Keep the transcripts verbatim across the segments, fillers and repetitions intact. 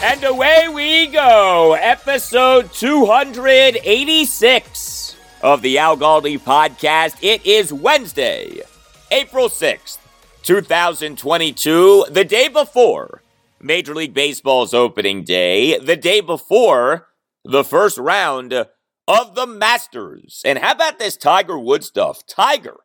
And away we go, episode two eighty-six of the Al Galdi podcast. It is Wednesday, April sixth, twenty twenty-two, the day before Major League Baseball's opening day, the day before the first round of the Masters. And how about this Tiger Woods stuff? Tiger,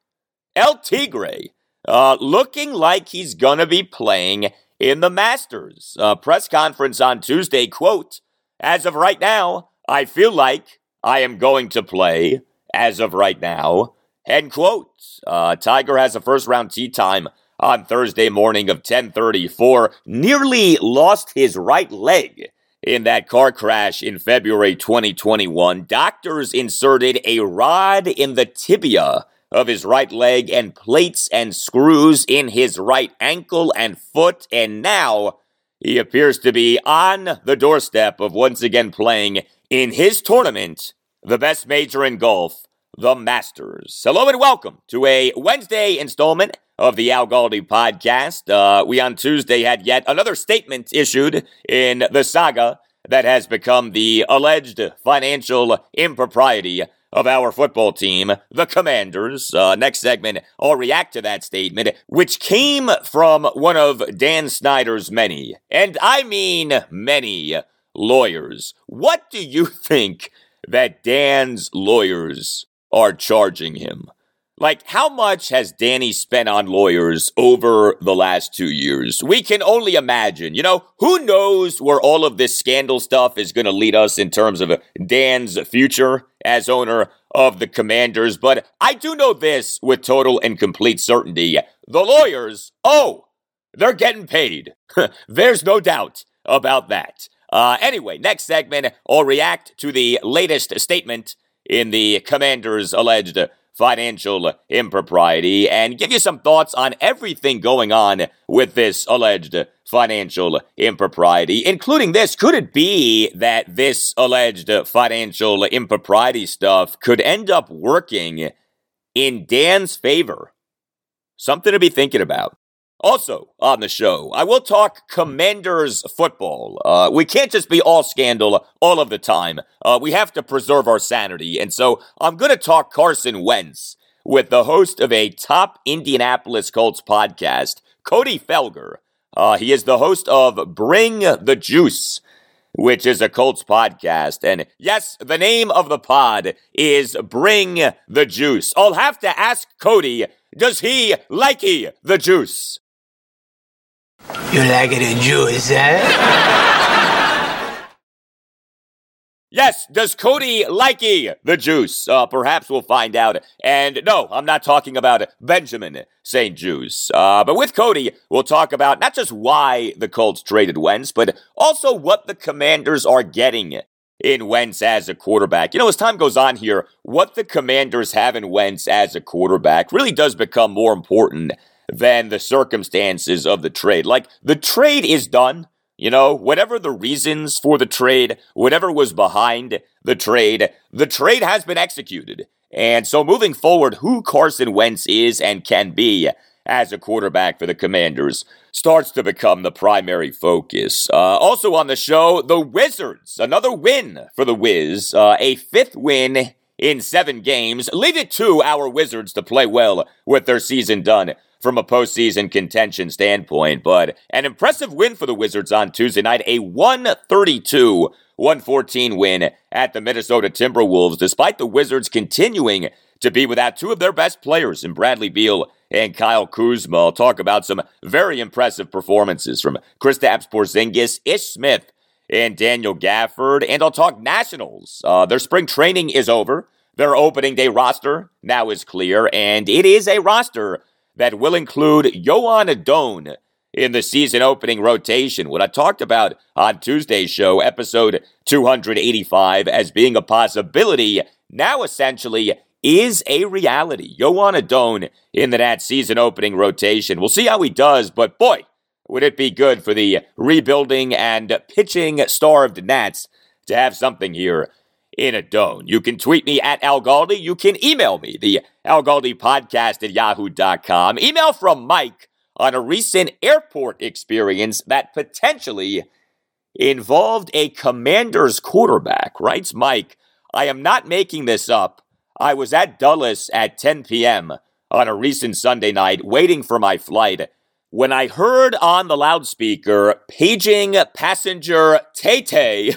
El Tigre, uh, looking like he's going to be playing in the Masters. A press conference on Tuesday, quote, "As of right now, I feel like I am going to play as of right now," end quote. Uh, Tiger has a first-round tee time on Thursday morning of ten thirty-four. Nearly lost his right leg in that car crash in February twenty twenty-one. Doctors inserted a rod in the tibia of his right leg and plates and screws in his right ankle and foot. And now he appears to be on the doorstep of once again playing in his tournament, the best major in golf, the Masters. Hello and welcome to a Wednesday installment of the Al Galdi podcast. Uh, we on Tuesday had yet another statement issued in the saga that has become the alleged financial impropriety of our football team, the Commanders. Uh, next segment, I'll react to that statement, which came from one of Dan Snyder's many, and I mean many, lawyers. What do you think that Dan's lawyers are charging him? Like, how much has Danny spent on lawyers over the last two years? We can only imagine. You know, who knows where all of this scandal stuff is going to lead us in terms of Dan's future as owner of the Commanders. But I do know this with total and complete certainty. The lawyers, oh, they're getting paid. There's no doubt about that. Uh, anyway, next segment, I'll react to the latest statement in the Commanders' alleged financial impropriety and give you some thoughts on everything going on with this alleged financial impropriety, including this. Could it be that this alleged financial impropriety stuff could end up working in Dan's favor? Something to be thinking about. Also on the show, I will talk Commanders football. Uh, we can't just be all scandal all of the time. Uh, we have to preserve our sanity. And so I'm going to talk Carson Wentz with the host of a top Indianapolis Colts podcast, Cody Felger. Uh, he is the host of Bring the Juice, which is a Colts podcast. And yes, the name of the pod is Bring the Juice. I'll have to ask Cody, does he likey the juice? You like it in juice, eh? Yes, does Cody likey the juice? Uh, perhaps we'll find out. And no, I'm not talking about Benjamin Saint Juice. Uh, but with Cody, we'll talk about not just why the Colts traded Wentz, but also what the Commanders are getting in Wentz as a quarterback. You know, as time goes on here, what the Commanders have in Wentz as a quarterback really does become more important than the circumstances of the trade. Like, the trade is done, you know, whatever the reasons for the trade, whatever was behind the trade. The trade has been executed. And so moving forward, who Carson Wentz is and can be as a quarterback for the Commanders starts to become the primary focus. Uh, also on the show, the Wizards. Another win for the Wiz. Uh, a fifth win in seven games. Leave it to our Wizards to play well with their season done from a postseason contention standpoint. But an impressive win for the Wizards on Tuesday night. A one thirty-two one fourteen win at the Minnesota Timberwolves, despite the Wizards continuing to be without two of their best players in Bradley Beal and Kyle Kuzma. I'll talk about some very impressive performances from Kristaps Porzingis, Ish Smith, and Daniel Gafford. And I'll talk Nationals. Uh, their spring training is over. Their opening day roster now is clear. And it is a roster that will include Joan Adon in the season opening rotation, what I talked about on Tuesday's show, episode two eighty-five, as being a possibility, now essentially is a reality. Joan Adon in the Nats season opening rotation. We'll see how he does, but boy, would it be good for the rebuilding and pitching-starved Nats to have something here in Adon. You can tweet me at Al Galdi. You can email me, the Al Galdi podcast at yahoo dot com. Email from Mike on a recent airport experience that potentially involved a Commanders quarterback. Writes Mike, I am not making this up. I was at Dulles at ten p.m. on a recent Sunday night waiting for my flight when I heard on the loudspeaker paging passenger Tay-Tay,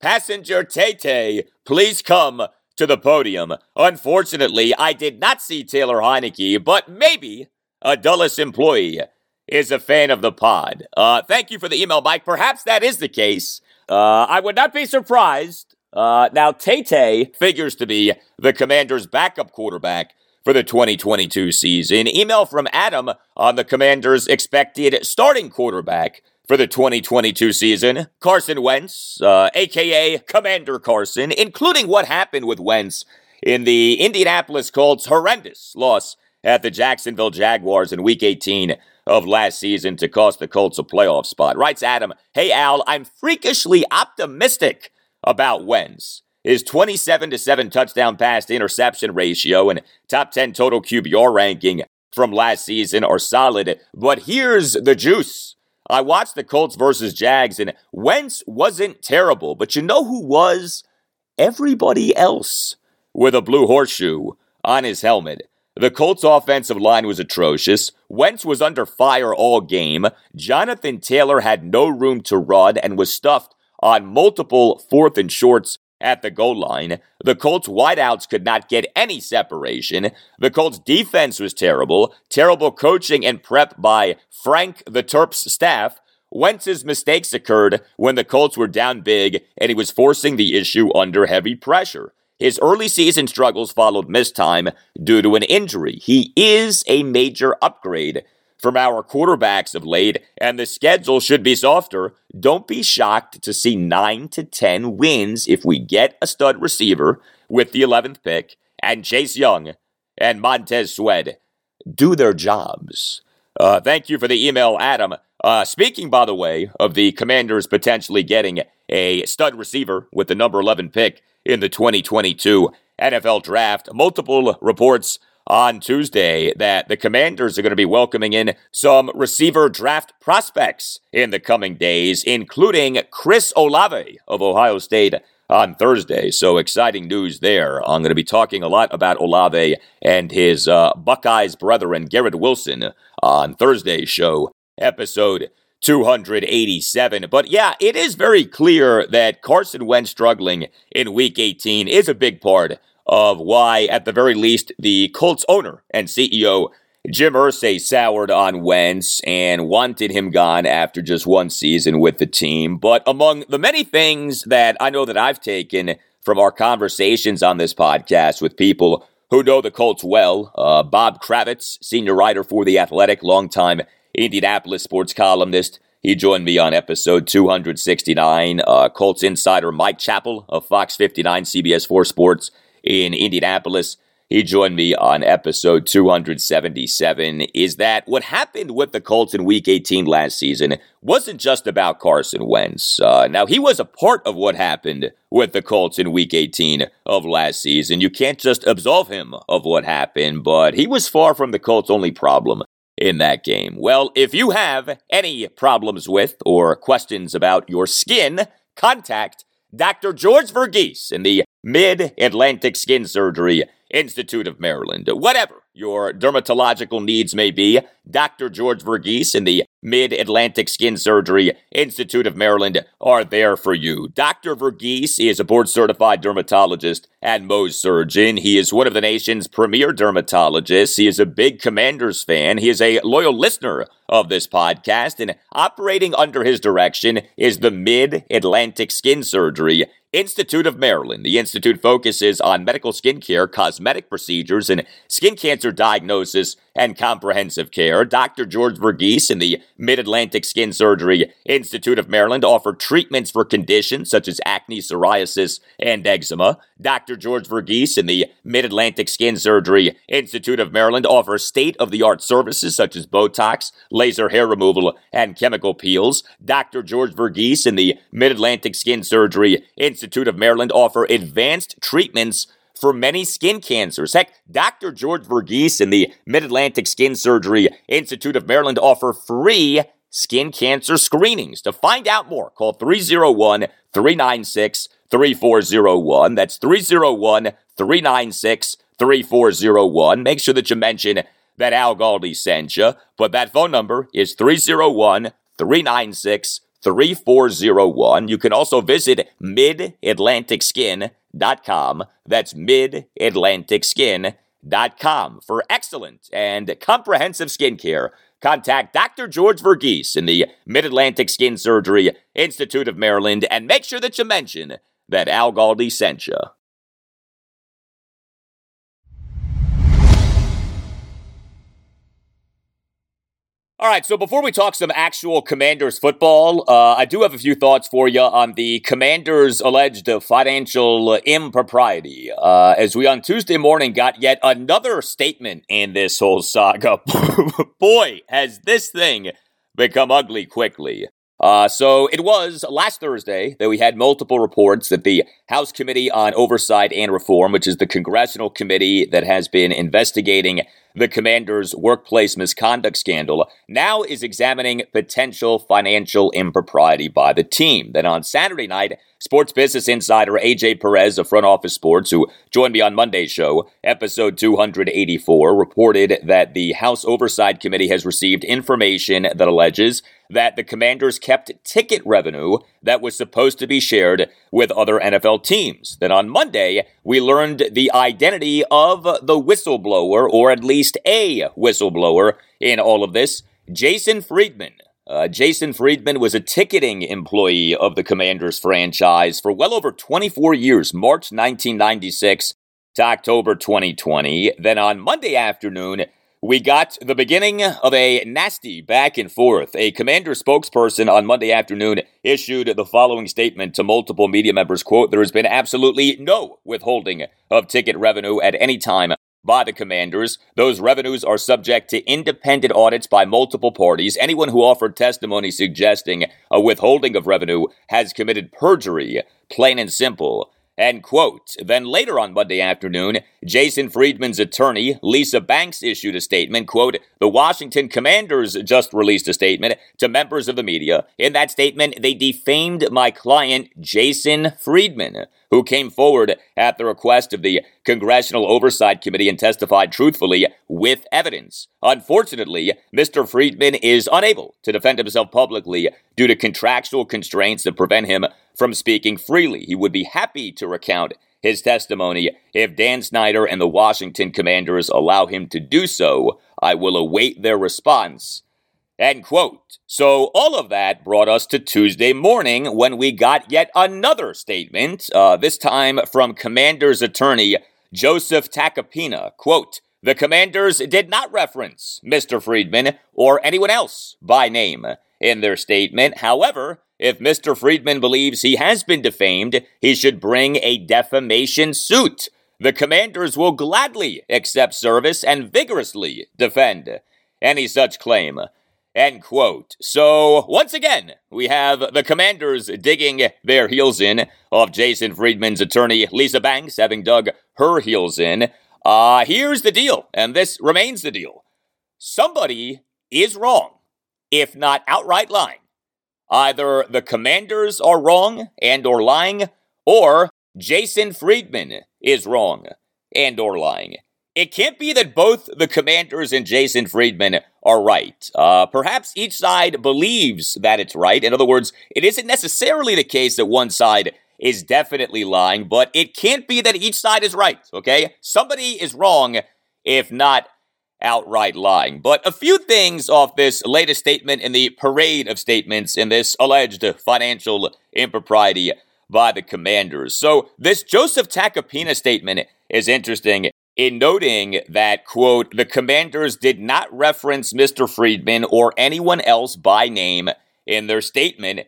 passenger Tay-Tay, please come to the podium. Unfortunately, I did not see Taylor Heineke, but maybe a Dulles employee is a fan of the pod. Uh, thank you for the email, Mike. Perhaps that is the case. Uh, I would not be surprised. Uh, now, Tay-Tay figures to be the Commanders' backup quarterback for the twenty twenty-two season. Email from Adam on the Commanders' expected starting quarterback for the twenty twenty-two season. Carson Wentz, uh, a k a. Commander Carson, including what happened with Wentz in the Indianapolis Colts' horrendous loss at the Jacksonville Jaguars in Week eighteen of last season to cost the Colts a playoff spot. Writes Adam, hey Al, I'm freakishly optimistic about Wentz. His twenty-seven to seven touchdown pass to interception ratio and top ten total Q B R ranking from last season are solid, but here's the juice. I watched the Colts versus Jags, and Wentz wasn't terrible, but you know who was? Everybody else with a blue horseshoe on his helmet. The Colts' offensive line was atrocious. Wentz was under fire all game. Jonathan Taylor had no room to run and was stuffed on multiple fourth and shorts at the goal line. The Colts' wideouts could not get any separation. The Colts' defense was terrible. Terrible coaching and prep by Frank the Terp's staff. Wentz's mistakes occurred when the Colts were down big and he was forcing the issue under heavy pressure. His early season struggles followed missed time due to an injury. He is a major upgrade from our quarterbacks of late, and the schedule should be softer. Don't be shocked to see nine to ten wins if we get a stud receiver with the eleventh pick, and Chase Young and Montez Sweat do their jobs. Uh, thank you for the email, Adam. Uh, speaking, by the way, of the Commanders potentially getting a stud receiver with the number eleven pick in the twenty twenty-two N F L Draft. Multiple reports on Tuesday that the Commanders are going to be welcoming in some receiver draft prospects in the coming days, including Chris Olave of Ohio State on Thursday. So exciting news there. I'm going to be talking a lot about Olave and his uh, Buckeyes brethren, Garrett Wilson, on Thursday's show, episode two eighty-seven. But yeah, it is very clear that Carson Wentz struggling in Week eighteen is a big part of why, at the very least, the Colts owner and C E O Jim Irsay soured on Wentz and wanted him gone after just one season with the team. But among the many things that I know that I've taken from our conversations on this podcast with people who know the Colts well, uh, Bob Kravitz, senior writer for The Athletic, longtime Indianapolis sports columnist. He joined me on episode two sixty-nine. Uh, Colts insider Mike Chappell of Fox fifty-nine, C B S four Sports in Indianapolis. He joined me on episode two seventy-seven. Is that what happened with the Colts in Week eighteen last season wasn't just about Carson Wentz. Uh, now, he was a part of what happened with the Colts in Week eighteen of last season. You can't just absolve him of what happened, but he was far from the Colts' only problem in that game. Well, if you have any problems with or questions about your skin, contact Doctor George Verghese in the Mid-Atlantic Skin Surgery Institute of Maryland. Whatever your dermatological needs may be, Doctor George Verghese and the Mid-Atlantic Skin Surgery Institute of Maryland are there for you. Doctor Verghese is a board-certified dermatologist and Mohs surgeon. He is one of the nation's premier dermatologists. He is a big Commanders fan. He is a loyal listener of this podcast, and operating under his direction is the Mid-Atlantic Skin Surgery Institute of Maryland. The institute focuses on medical skin care, cosmetic procedures, and skin cancer diagnosis and comprehensive care. Doctor George Verghese and the Mid-Atlantic Skin Surgery Institute of Maryland offer treatments for conditions such as acne, psoriasis, and eczema. Doctor George Verghese and the Mid-Atlantic Skin Surgery Institute of Maryland offer state-of-the-art services such as Botox, laser hair removal, and chemical peels. Doctor George Verghese and the Mid-Atlantic Skin Surgery Institute of Maryland offer advanced treatments for many skin cancers. Heck, Doctor George Verghese and the Mid-Atlantic Skin Surgery Institute of Maryland offer free skin cancer screenings. To find out more, call three oh one, three nine six, three four oh one. That's three oh one, three nine six, three four oh one. Make sure that you mention that Al Galdi sent you, but that phone number is three oh one, three nine six, three four oh one. You can also visit mid atlantic skin dot com. That's mid atlantic skin dot com. For excellent and comprehensive skincare, contact Doctor George Verghese in the Mid-Atlantic Skin Surgery Institute of Maryland, and make sure that you mention that Al Galdi sent you. All right, so before we talk some actual Commanders football, uh, I do have a few thoughts for you on the Commanders' alleged financial impropriety, uh, as we on Tuesday morning got yet another statement in this whole saga. Boy, has this thing become ugly quickly. Uh, so it was last Thursday that we had multiple reports that the House Committee on Oversight and Reform, which is the congressional committee that has been investigating the Commanders' workplace misconduct scandal, now is examining potential financial impropriety by the team. Then on Saturday night, Sports Business Insider A J Perez of Front Office Sports, who joined me on Monday's show, episode two eighty-four, reported that the House Oversight Committee has received information that alleges that the Commanders kept ticket revenue that was supposed to be shared with other N F L teams. Then on Monday, we learned the identity of the whistleblower, or at least a whistleblower in all of this, Jason Friedman. Uh, Jason Friedman was a ticketing employee of the Commanders franchise for well over twenty-four years, March nineteen ninety-six to October twenty twenty. Then on Monday afternoon, we got the beginning of a nasty back and forth. A Commander spokesperson on Monday afternoon issued the following statement to multiple media members, quote, "There has been absolutely no withholding of ticket revenue at any time by the Commanders. Those revenues are subject to independent audits by multiple parties. Anyone who offered testimony suggesting a withholding of revenue has committed perjury, plain and simple." End quote. Then later on Monday afternoon, Jason Friedman's attorney, Lisa Banks, issued a statement, quote, "The Washington Commanders just released a statement to members of the media. In that statement, they defamed my client, Jason Friedman, who came forward at the request of the Congressional Oversight Committee and testified truthfully with evidence. Unfortunately, Mister Friedman is unable to defend himself publicly due to contractual constraints that prevent him from speaking freely. He would be happy to recount his testimony if Dan Snyder and the Washington Commanders allow him to do so. I will await their response." End quote. So all of that brought us to Tuesday morning when we got yet another statement, uh, this time from Commanders attorney Joseph Tacapina. Quote, "The Commanders did not reference Mister Friedman or anyone else by name in their statement. However, if Mister Friedman believes he has been defamed, he should bring a defamation suit The Commanders will gladly accept service and vigorously defend any such claim. End quote. So, once again, we have the Commanders digging their heels in of Jason Friedman's attorney, Lisa Banks, having dug her heels in. Uh, here's the deal, and this remains the deal. Somebody is wrong, if not outright lying. Either the Commanders are wrong and or lying, or Jason Friedman is wrong and or lying. It can't be that both the Commanders and Jason Friedman are right. Uh, perhaps each side believes that it's right. In other words, it isn't necessarily the case that one side is definitely lying, but it can't be that each side is right, okay? Somebody is wrong, if not outright lying. But a few things off this latest statement in the parade of statements in this alleged financial impropriety by the Commanders. So this Joseph Tacapina statement is interesting in noting that, quote, the Commanders did not reference Mister Friedman or anyone else by name in their statement,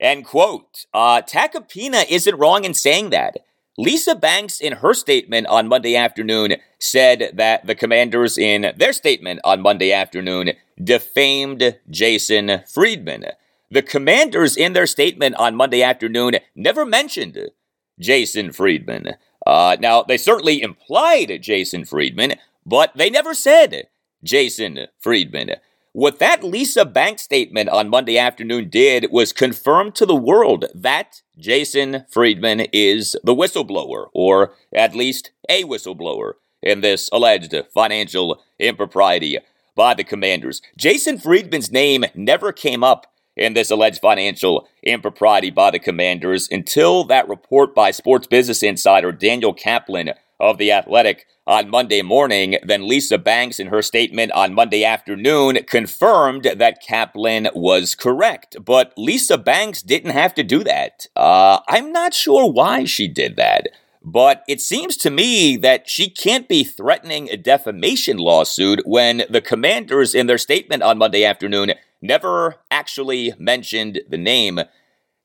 end quote. Uh, Tacapina isn't wrong in saying that. Lisa Banks, in her statement on Monday afternoon, said that the Commanders, in their statement on Monday afternoon, defamed Jason Friedman. The Commanders, in their statement on Monday afternoon, never mentioned Jason Friedman. Uh, now, they certainly implied Jason Friedman, but they never said Jason Friedman. What that Lisa Banks statement on Monday afternoon did was confirm to the world that Jason Friedman is the whistleblower, or at least a whistleblower, in this alleged financial impropriety by the Commanders. Jason Friedman's name never came up in this alleged financial impropriety by the Commanders until that report by Sports Business Insider Daniel Kaplan of The Athletic on Monday morning. Then Lisa Banks, in her statement on Monday afternoon, confirmed that Kaplan was correct. But Lisa Banks didn't have to do that. Uh, I'm not sure why she did that, but it seems to me that she can't be threatening a defamation lawsuit when the Commanders, in their statement on Monday afternoon, never actually mentioned the name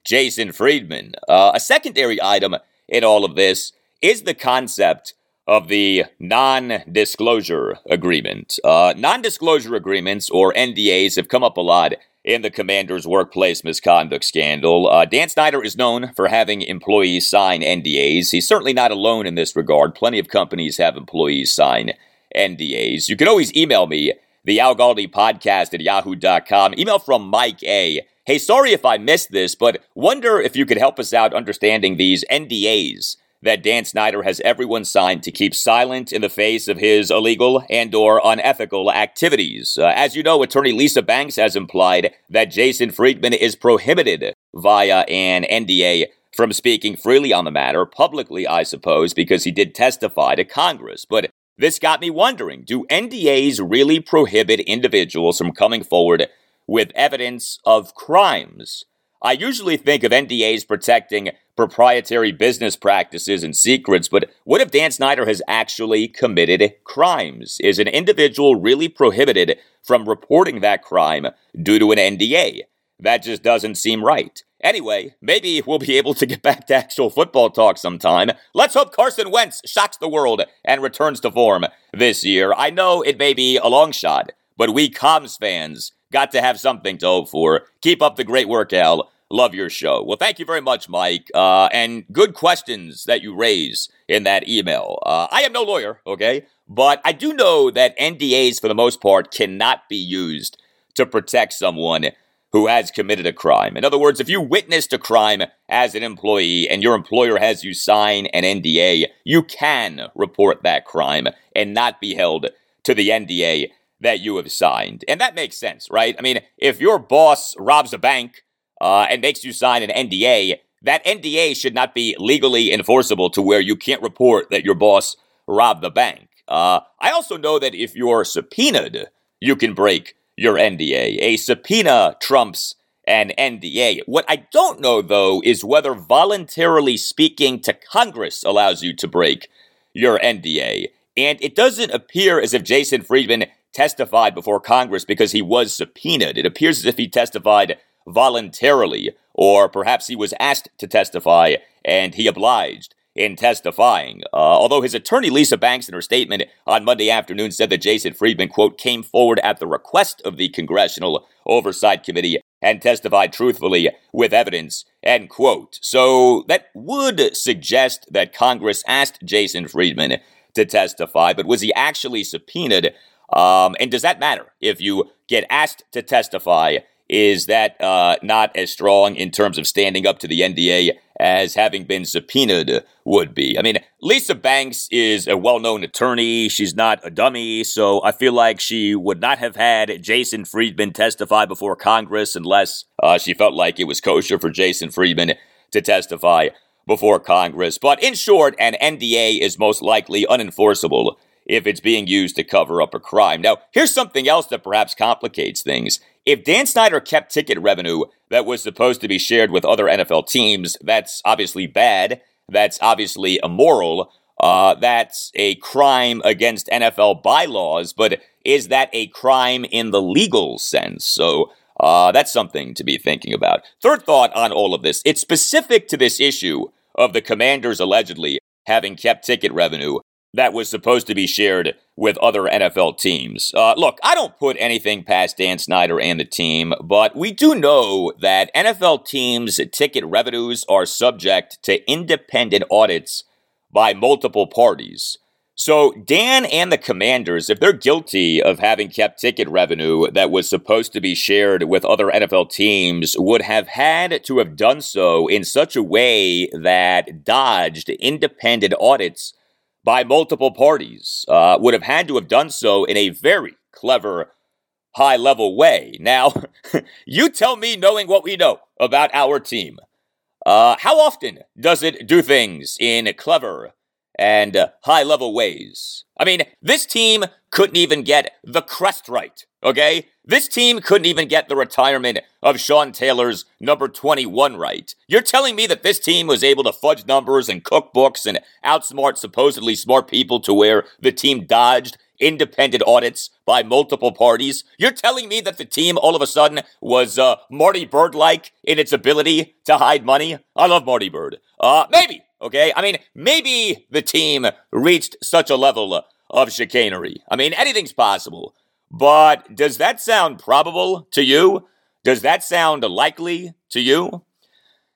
Jason Friedman. Uh, a secondary item in all of this is the concept of the non-disclosure agreement. Uh, non-disclosure agreements, or N D As, have come up a lot in the Commanders' workplace misconduct scandal. Uh, Dan Snyder is known for having employees sign N D As. He's certainly not alone in this regard. Plenty of companies have employees sign N D As. You can always email me, the Al Galdi podcast at yahoo dot com. Email from Mike A. Hey, sorry if I missed this, but wonder if you could help us out understanding these N D As that Dan Snyder has everyone signed to keep silent in the face of his illegal and or unethical activities. Uh, as you know, attorney Lisa Banks has implied that Jason Friedman is prohibited via an N D A from speaking freely on the matter, publicly, I suppose, because he did testify to Congress. But this got me wondering, do N D As really prohibit individuals from coming forward with evidence of crimes? I usually think of N D As protecting proprietary business practices and secrets, but what if Dan Snyder has actually committed crimes? Is an individual really prohibited from reporting that crime due to an N D A? That just doesn't seem right. Anyway, maybe we'll be able to get back to actual football talk sometime. Let's hope Carson Wentz shocks the world and returns to form this year. I know it may be a long shot, but we Coms fans got to have something to hope for. Keep up the great work, Al. Love your show. Well, thank you very much, Mike, uh, and good questions that you raise in that email. Uh, I am no lawyer, okay? But I do know that N D As, for the most part, cannot be used to protect someone who has committed a crime. In other words, if you witnessed a crime as an employee and your employer has you sign an N D A, you can report that crime and not be held to the N D A that you have signed. And that makes sense, right? I mean, if your boss robs a bank uh, and makes you sign an N D A, that N D A should not be legally enforceable to where you can't report that your boss robbed the bank. Uh, I also know that if you're subpoenaed, you can break your N D A. A subpoena trumps an N D A. What I don't know, though, is whether voluntarily speaking to Congress allows you to break your N D A. And it doesn't appear as if Jason Friedman testified before Congress because he was subpoenaed. It appears as if he testified voluntarily, or perhaps he was asked to testify and he obliged in testifying. Uh, although his attorney, Lisa Banks, in her statement on Monday afternoon said that Jason Friedman, quote, came forward at the request of the Congressional Oversight Committee and testified truthfully with evidence, end quote. So that would suggest that Congress asked Jason Friedman to testify, but was he actually subpoenaed? Um, and does that matter? If you get asked to testify, is that uh, not as strong in terms of standing up to the N D A as having been subpoenaed would be? I mean, Lisa Banks is a well-known attorney. She's not a dummy, so I feel like she would not have had Jason Friedman testify before Congress unless uh, she felt like it was kosher for Jason Friedman to testify before Congress. But in short, an N D A is most likely unenforceable if it's being used to cover up a crime. Now, here's something else that perhaps complicates things. If Dan Snyder kept ticket revenue that was supposed to be shared with other N F L teams, that's obviously bad, that's obviously immoral, uh, that's a crime against N F L bylaws, but is that a crime in the legal sense? So uh, that's something to be thinking about. Third thought on all of this, it's specific to this issue of the Commanders allegedly having kept ticket revenue that was supposed to be shared with other N F L teams. Uh, look, I don't put anything past Dan Snyder and the team, but we do know that N F L teams' ticket revenues are subject to independent audits by multiple parties. So Dan and the Commanders, if they're guilty of having kept ticket revenue that was supposed to be shared with other N F L teams, would have had to have done so in such a way that dodged independent audits by multiple parties, uh, would have had to have done so in a very clever, high-level way. Now, you tell me, knowing what we know about our team, uh, how often does it do things in clever and uh, high-level ways? I mean, this team couldn't even get the crest right, okay? This team couldn't even get the retirement of Sean Taylor's number twenty-one right. You're telling me that this team was able to fudge numbers and cookbooks and outsmart supposedly smart people to where the team dodged independent audits by multiple parties? You're telling me that the team all of a sudden was uh, Marty Bird-like in its ability to hide money? I love Marty Bird. Uh, maybe, okay? I mean, maybe the team reached such a level of chicanery. I mean, anything's possible. But does that sound probable to you? Does that sound likely to you?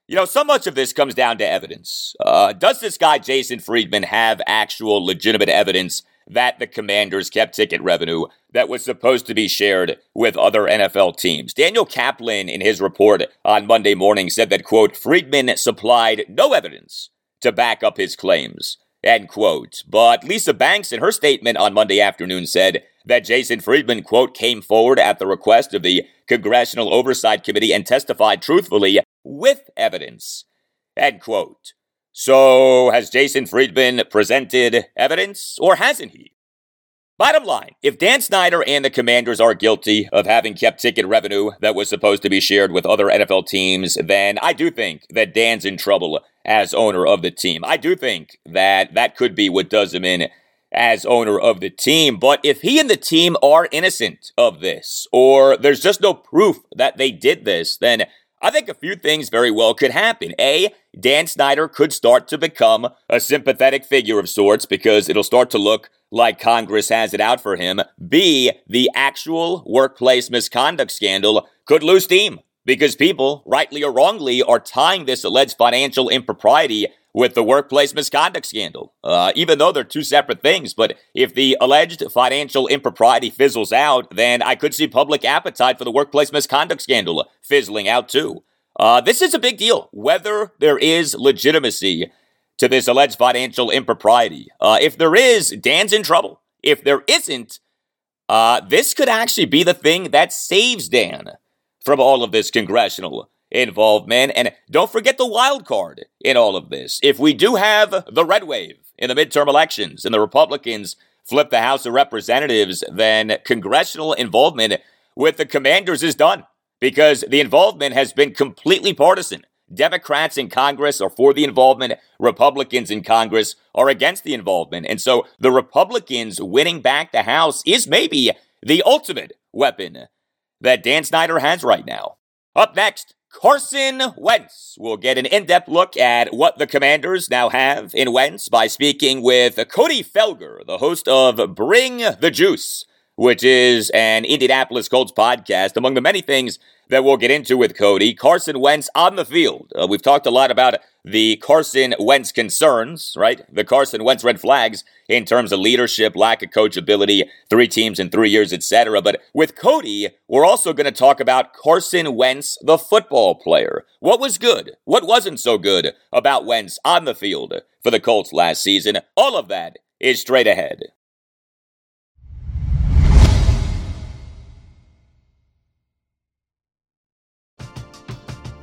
You know, so much of this comes down to evidence. Uh, does this guy, Jason Friedman, have actual legitimate evidence that the Commanders kept ticket revenue that was supposed to be shared with other N F L teams? Daniel Kaplan, in his report on Monday morning, said that, quote, Friedman supplied no evidence to back up his claims, end quote. But Lisa Banks, in her statement on Monday afternoon, said that Jason Friedman, quote, came forward at the request of the Congressional Oversight Committee and testified truthfully with evidence, end quote. So has Jason Friedman presented evidence, or hasn't he? Bottom line, if Dan Snyder and the Commanders are guilty of having kept ticket revenue that was supposed to be shared with other N F L teams, then I do think that Dan's in trouble as owner of the team. I do think that that could be what does him in as owner of the team. But if he and the team are innocent of this, or there's just no proof that they did this, then I think a few things very well could happen. A, Dan Snyder could start to become a sympathetic figure of sorts because it'll start to look like Congress has it out for him. B, the actual workplace misconduct scandal could lose steam because people, rightly or wrongly, are tying this alleged financial impropriety with the workplace misconduct scandal, uh, even though they're two separate things. But if the alleged financial impropriety fizzles out, then I could see public appetite for the workplace misconduct scandal fizzling out too. Uh, this is a big deal, whether there is legitimacy to this alleged financial impropriety. Uh, if there is, Dan's in trouble. If there isn't, uh, this could actually be the thing that saves Dan from all of this congressional involvement. And don't forget the wild card in all of this. If we do have the red wave in the midterm elections and the Republicans flip the House of Representatives, then congressional involvement with the Commanders is done because the involvement has been completely partisan. Democrats in Congress are for the involvement. Republicans in Congress are against the involvement. And so the Republicans winning back the House is maybe the ultimate weapon that Dan Snyder has right now. Up next, Carson Wentz. We'll get an in-depth look at what the Commanders now have in Wentz by speaking with Cody Felger, the host of Bring the Juice, which is an Indianapolis Colts podcast. Among the many things that we'll get into with Cody, Carson Wentz on the field. Uh, we've talked a lot about the Carson Wentz concerns, right? The Carson Wentz red flags in terms of leadership, lack of coachability, three teams in three years, et cetera. But with Cody, we're also going to talk about Carson Wentz, the football player. What was good? What wasn't so good about Wentz on the field for the Colts last season? All of that is straight ahead.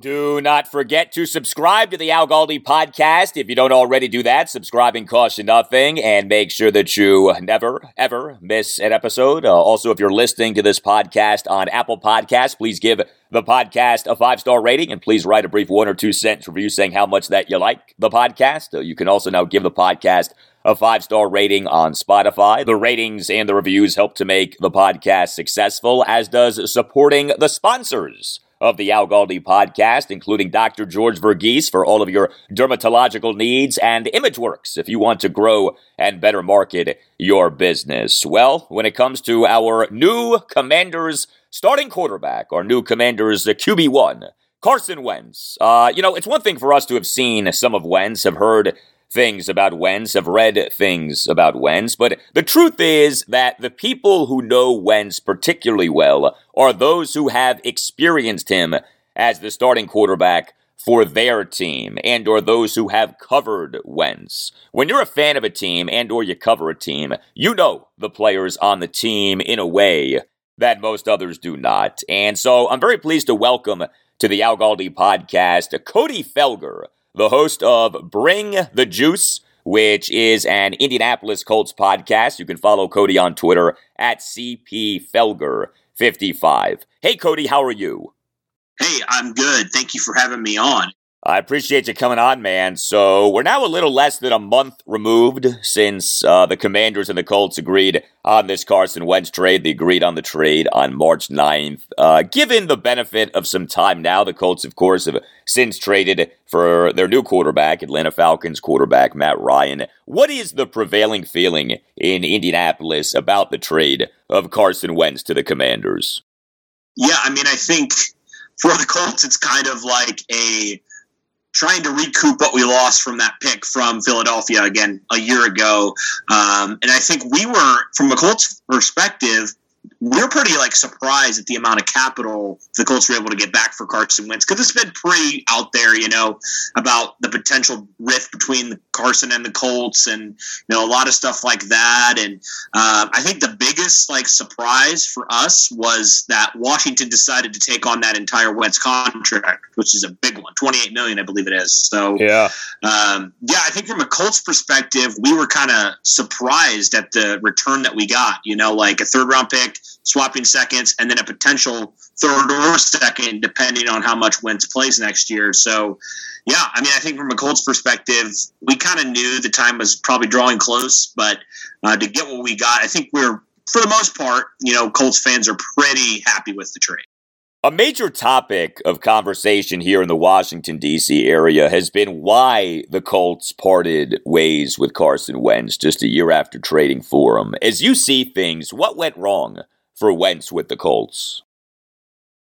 Do not forget to subscribe to the Al Galdi podcast. If you don't already do that, subscribing costs you nothing, and make sure that you never, ever miss an episode. Uh, also, if you're listening to this podcast on Apple Podcasts, please give the podcast a five-star rating, and please write a brief one or two sentence review saying how much that you like the podcast. Uh, you can also now give the podcast a five-star rating on Spotify. The ratings and the reviews help to make the podcast successful, as does supporting the sponsors of the Al Galdi podcast, including Doctor George Verghese for all of your dermatological needs, and ImageWorks if you want to grow and better market your business. Well, when it comes to our new Commanders starting quarterback, our new Commanders Q B one, Carson Wentz, uh, you know, it's one thing for us to have seen some of Wentz, have heard things about Wentz, have read things about Wentz, but the truth is that the people who know Wentz particularly well are those who have experienced him as the starting quarterback for their team, and or those who have covered Wentz. When you're a fan of a team and or you cover a team, you know the players on the team in a way that most others do not. And so I'm very pleased to welcome to the Al Galdi podcast Cody Felger, the host of Bring the Juice, which is an Indianapolis Colts podcast. You can follow Cody on Twitter at C P Felger fifty-five. Hey, Cody, how are you? Hey, I'm good. Thank you for having me on. I appreciate you coming on, man. So we're now a little less than a month removed since uh, the Commanders and the Colts agreed on this Carson Wentz trade. They agreed on the trade on March ninth. Uh, given the benefit of some time now, the Colts, of course, have since traded for their new quarterback, Atlanta Falcons quarterback Matt Ryan. What is the prevailing feeling in Indianapolis about the trade of Carson Wentz to the Commanders? Yeah, I mean, I think for the Colts, it's kind of like a trying to recoup what we lost from that pick from Philadelphia again a year ago. Um, and I think we were, from a Colts perspective, we're pretty like surprised at the amount of capital the Colts were able to get back for Carson Wentz, because it's been pretty out there, you know, about the potential rift between Carson and the Colts, and you know, a lot of stuff like that. And uh, I think the biggest like surprise for us was that Washington decided to take on that entire Wentz contract, which is a big one, twenty-eight million dollars, I believe it is. So yeah, um, yeah, I think from a Colts perspective, we were kind of surprised at the return that we got. You know, like a third round pick, swapping seconds, and then a potential third or second, depending on how much Wentz plays next year. So, yeah, I mean, I think from a Colts perspective, we kind of knew the time was probably drawing close, but uh, to get what we got, I think we're, for the most part, you know, Colts fans are pretty happy with the trade. A major topic of conversation here in the Washington, D C area has been why the Colts parted ways with Carson Wentz just a year after trading for him. As you see things, what went wrong for Wentz with the Colts?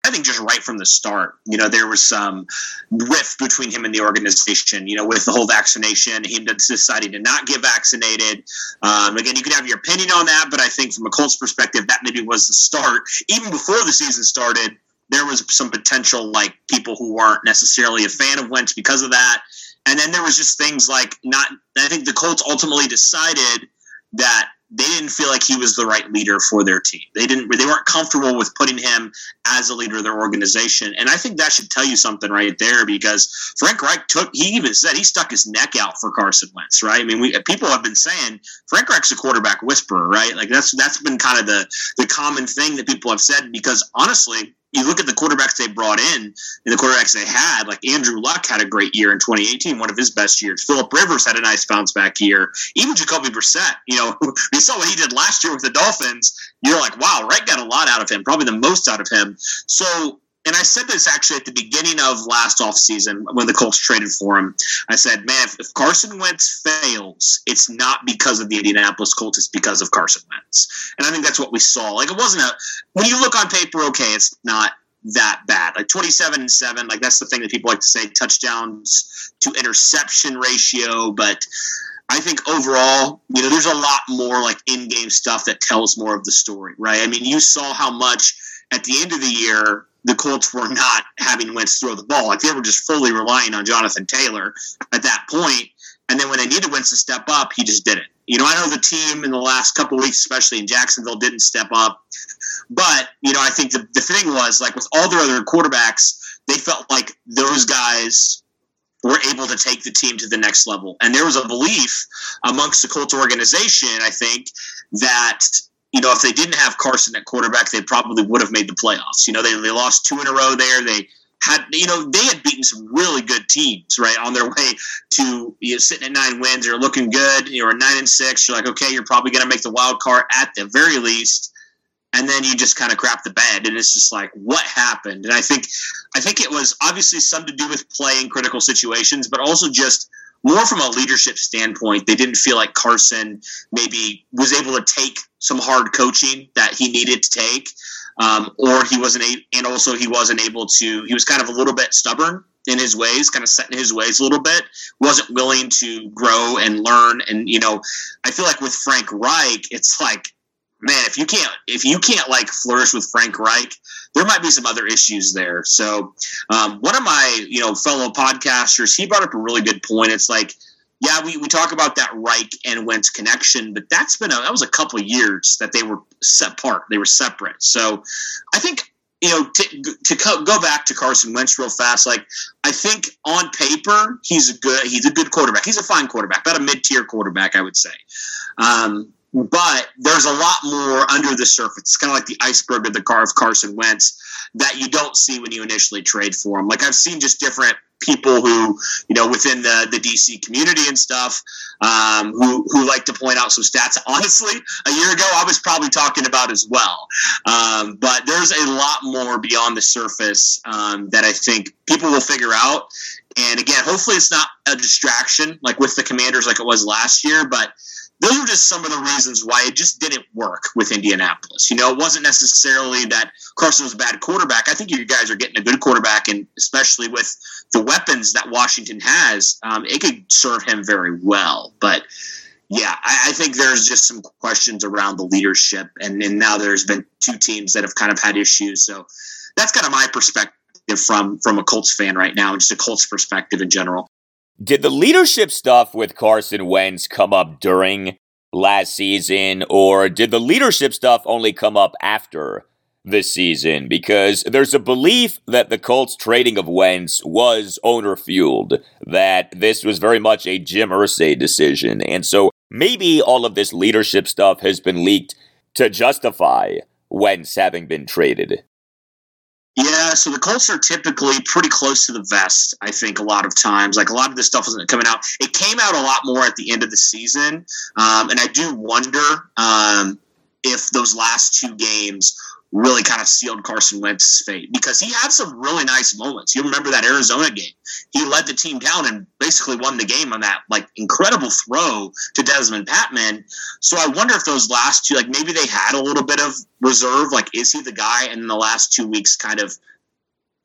I think just right from the start, you know, there was some rift between him and the organization, you know, with the whole vaccination, him deciding to not get vaccinated. Um, again, you could have your opinion on that, but I think from a Colts perspective, that maybe was the start. Even before the season started, there was some potential, like, people who weren't necessarily a fan of Wentz because of that. And then there was just things like not – I think the Colts ultimately decided that they didn't feel like he was the right leader for their team. They didn't. They weren't comfortable with putting him as a leader of their organization. And I think that should tell you something right there, because Frank Reich took, he even said he stuck his neck out for Carson Wentz, right? I mean, we, people have been saying Frank Reich's a quarterback whisperer, right? Like that's, that's been kind of the, the common thing that people have said, because honestly, you look at the quarterbacks they brought in and the quarterbacks they had, like Andrew Luck had a great year in twenty eighteen, one of his best years. Philip Rivers had a nice bounce back year. Even Jacoby Brissett, you know, we saw what he did last year with the Dolphins. You're like, wow, Wright got a lot out of him, probably the most out of him. So, and I said this actually at the beginning of last offseason when the Colts traded for him. I said, man, if, if Carson Wentz fails, it's not because of the Indianapolis Colts, it's because of Carson Wentz. And I think that's what we saw. Like, it wasn't a – when you look on paper, okay, it's not that bad. Like, twenty-seven and seven, like, that's the thing that people like to say, touchdowns to interception ratio, but – I think overall, you know, there's a lot more like in-game stuff that tells more of the story, right? I mean, you saw how much at the end of the year the Colts were not having Wentz throw the ball. Like they were just fully relying on Jonathan Taylor at that point. And then when they needed Wentz to step up, he just didn't. You know, I know the team in the last couple of weeks, especially in Jacksonville, didn't step up. But, you know, I think the, the thing was like with all their other quarterbacks, they felt like those guys – were able to take the team to the next level. And there was a belief amongst the Colts organization, I think, that, you know, if they didn't have Carson at quarterback, they probably would have made the playoffs. You know, they, they lost two in a row there. They had, you know, they had beaten some really good teams, right, on their way to, you know, sitting at nine wins. You're looking good. You're nine and six. You're like, okay, you're probably going to make the wild card at the very least. And then you just kind of crap the bed, and it's just like, what happened? And I think I think it was obviously some to do with play in critical situations, but also just more from a leadership standpoint. They didn't feel like Carson maybe was able to take some hard coaching that he needed to take, um, or he wasn't – and also he wasn't able to – he was kind of a little bit stubborn in his ways, kind of set in his ways a little bit, wasn't willing to grow and learn. And, you know, I feel like with Frank Reich, it's like – man, if you can't, if you can't like flourish with Frank Reich, there might be some other issues there. So, um, one of my, you know, fellow podcasters, he brought up a really good point. It's like, yeah, we, we talk about that Reich and Wentz connection, but that's been a, that was a couple of years that they were set apart. They were separate. So, I think, you know, to, to co- go back to Carson Wentz real fast, like I think on paper he's a good, he's a good quarterback. He's a fine quarterback, about a mid-tier quarterback, I would say. Um, But there's a lot more under the surface. It's kind of like the iceberg of the car of Carson Wentz that you don't see when you initially trade for him. Like I've seen just different people who, you know, within the, the D C community and stuff, um, who, who like to point out some stats. Honestly, a year ago, I was probably talking about as well. Um, but there's a lot more beyond the surface um, that I think people will figure out. And again, hopefully it's not a distraction like with the Commanders like it was last year, but those were just some of the reasons why it just didn't work with Indianapolis. You know, it wasn't necessarily that Carson was a bad quarterback. I think you guys are getting a good quarterback, and especially with the weapons that Washington has, um, it could serve him very well. But Yeah, I, I think there's just some questions around the leadership, and, and now there's been two teams that have kind of had issues. So that's kind of my perspective from, from a Colts fan right now, and just a Colts perspective in general. Did the leadership stuff with Carson Wentz come up during last season, or did the leadership stuff only come up after this season? Because there's a belief that the Colts trading of Wentz was owner-fueled, that this was very much a Jim Irsay decision. And so maybe all of this leadership stuff has been leaked to justify Wentz having been traded. Yeah, so the Colts are typically pretty close to the vest, I think, a lot of times. Like, a lot of this stuff isn't coming out. It came out a lot more at the end of the season, um, and I do wonder um, if those last two games really kind of sealed Carson Wentz's fate, because he had some really nice moments. You remember that Arizona game. He led the team down and basically won the game on that, like, incredible throw to Desmond Patman. So I wonder if those last two, like, maybe they had a little bit of reserve, like, is he the guy? And in the last two weeks kind of,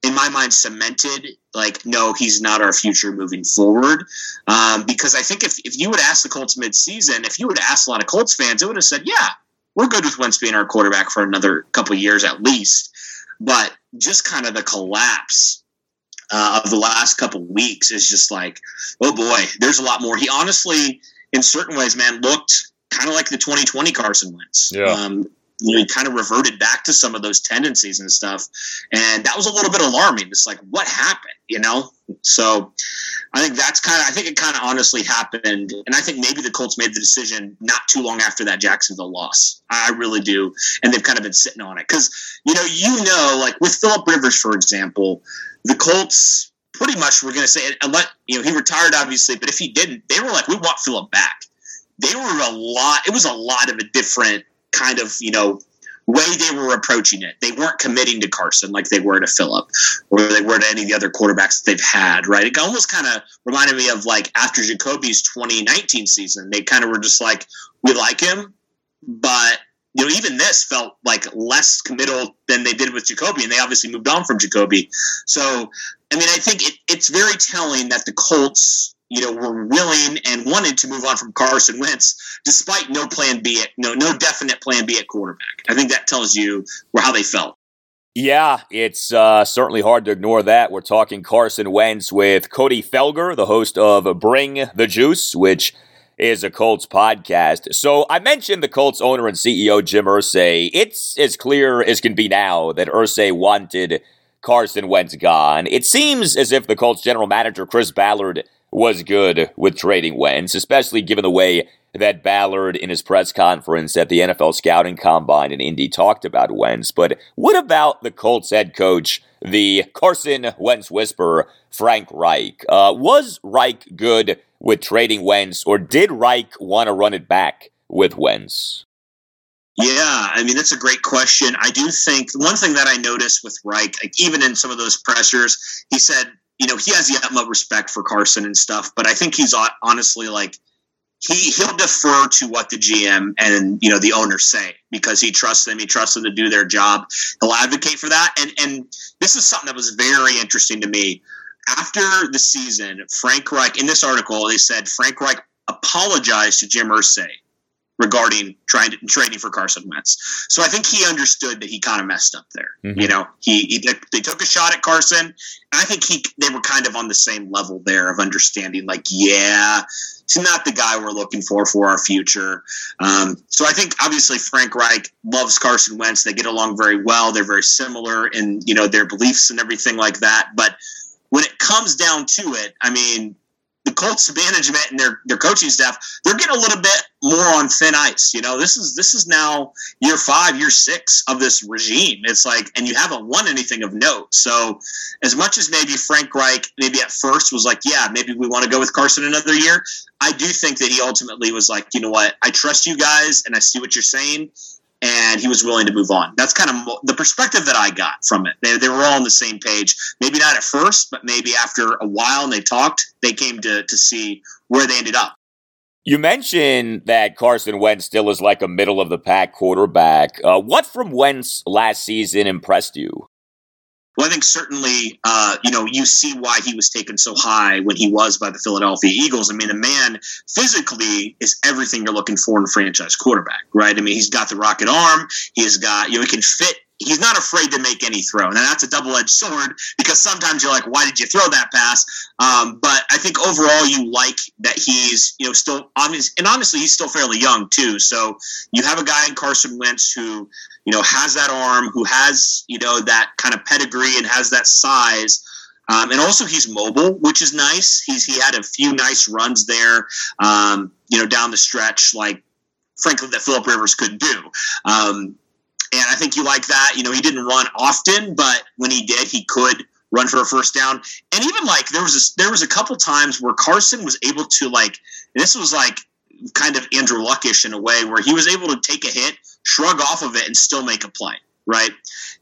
in my mind, cemented, like, no, he's not our future moving forward. Um, because I think if, if you would ask the Colts midseason, if you would ask a lot of Colts fans, it would have said, yeah, we're good with Wentz being our quarterback for another couple years at least. But just kind of the collapse uh, of the last couple weeks is just like, oh boy, there's a lot more. He honestly, in certain ways, man, looked kind of like the twenty twenty Carson Wentz. Yeah. Um, you know, he kind of reverted back to some of those tendencies and stuff. And that was a little bit alarming. It's like, what happened, you know? So I think that's kind of, I think it kind of honestly happened. And I think maybe the Colts made the decision not too long after that Jacksonville loss. I really do. And they've kind of been sitting on it. Cause you know, you know, like with Phillip Rivers, for example, the Colts pretty much were going to say, you know, he retired obviously, but if he didn't, they were like, we want Phillip back. They were a lot, it was a lot of a different kind of, you know, way they were approaching it. They weren't committing to Carson like they were to Phillip or they were to any of the other quarterbacks that they've had, right? It almost kind of reminded me of like after Jacoby's twenty nineteen season, they kind of were just like, we like him, but you know, even this felt like less committal than they did with Jacoby, and they obviously moved on from Jacoby. So, I mean, I think it, it's very telling that the Colts, you know, were willing and wanted to move on from Carson Wentz, despite no plan B, at, no no definite plan B at quarterback. I think that tells you how they felt. Yeah, it's uh, certainly hard to ignore that. We're talking Carson Wentz with Cody Felger, the host of Bring the Juice, which is a Colts podcast. So I mentioned the Colts owner and C E O Jim Irsay. It's as clear as can be now that Irsay wanted Carson Wentz gone. It seems as if the Colts general manager Chris Ballard was good with trading Wentz, especially given the way that Ballard in his press conference at the N F L Scouting Combine in Indy talked about Wentz. But what about the Colts head coach, the Carson Wentz whisperer, Frank Reich? Uh, was Reich good with trading Wentz, or did Reich want to run it back with Wentz? Yeah, I mean, that's a great question. I do think one thing that I noticed with Reich, like, even in some of those pressers, he said, you know, he has the utmost respect for Carson and stuff, but I think he's honestly like, he, he'll defer to what the G M and, you know, the owners say, because he trusts them. He trusts them to do their job. He'll advocate for that. And, and this is something that was very interesting to me. After the season, Frank Reich, in this article, they said Frank Reich apologized to Jim Irsay regarding trying to, trading for Carson Wentz. So I think he understood that he kind of messed up there. Mm-hmm. You know, he, he they took a shot at Carson. And I think he they were kind of on the same level there of understanding, like, yeah, he's not the guy we're looking for for our future. Um, so I think obviously Frank Reich loves Carson Wentz. They get along very well. They're very similar in, you know, their beliefs and everything like that. But when it comes down to it, I mean, the Colts management and their, their coaching staff, they're getting a little bit more on thin ice. You know, this is, this is now year five, year six of this regime. It's like, and you haven't won anything of note. So as much as maybe Frank Reich, maybe at first was like, yeah, maybe we want to go with Carson another year, I do think that he ultimately was like, you know what, I trust you guys and I see what you're saying. And he was willing to move on. That's kind of the perspective that I got from it. They, they were all on the same page. Maybe not at first, but maybe after a while and they talked, they came to, to see where they ended up. You mentioned that Carson Wentz still is like a middle-of-the-pack quarterback. Uh, what from Wentz last season impressed you? Well, I think certainly, uh, you know, you see why he was taken so high when he was by the Philadelphia Eagles. I mean, the man physically is everything you're looking for in a franchise quarterback, right? I mean, he's got the rocket arm. He's got, you know, he can fit. He's not afraid to make any throw. Now, that's a double-edged sword because sometimes you're like, why did you throw that pass? Um, but I think overall you like that he's, you know, still obvious. And honestly, he's still fairly young too. So you have a guy in Carson Wentz who, you know, has that arm, who has, you know, that kind of pedigree and has that size. Um, and also he's mobile, which is nice. He's, he had a few nice runs there, um, you know, down the stretch, like frankly that Phillip Rivers could do. Um, And I think you like that. You know, he didn't run often, but when he did, he could run for a first down. And even like there was a, there was a couple times where Carson was able to like, and this was like kind of Andrew Luck-ish in a way, where he was able to take a hit, shrug off of it, and still make a play. Right?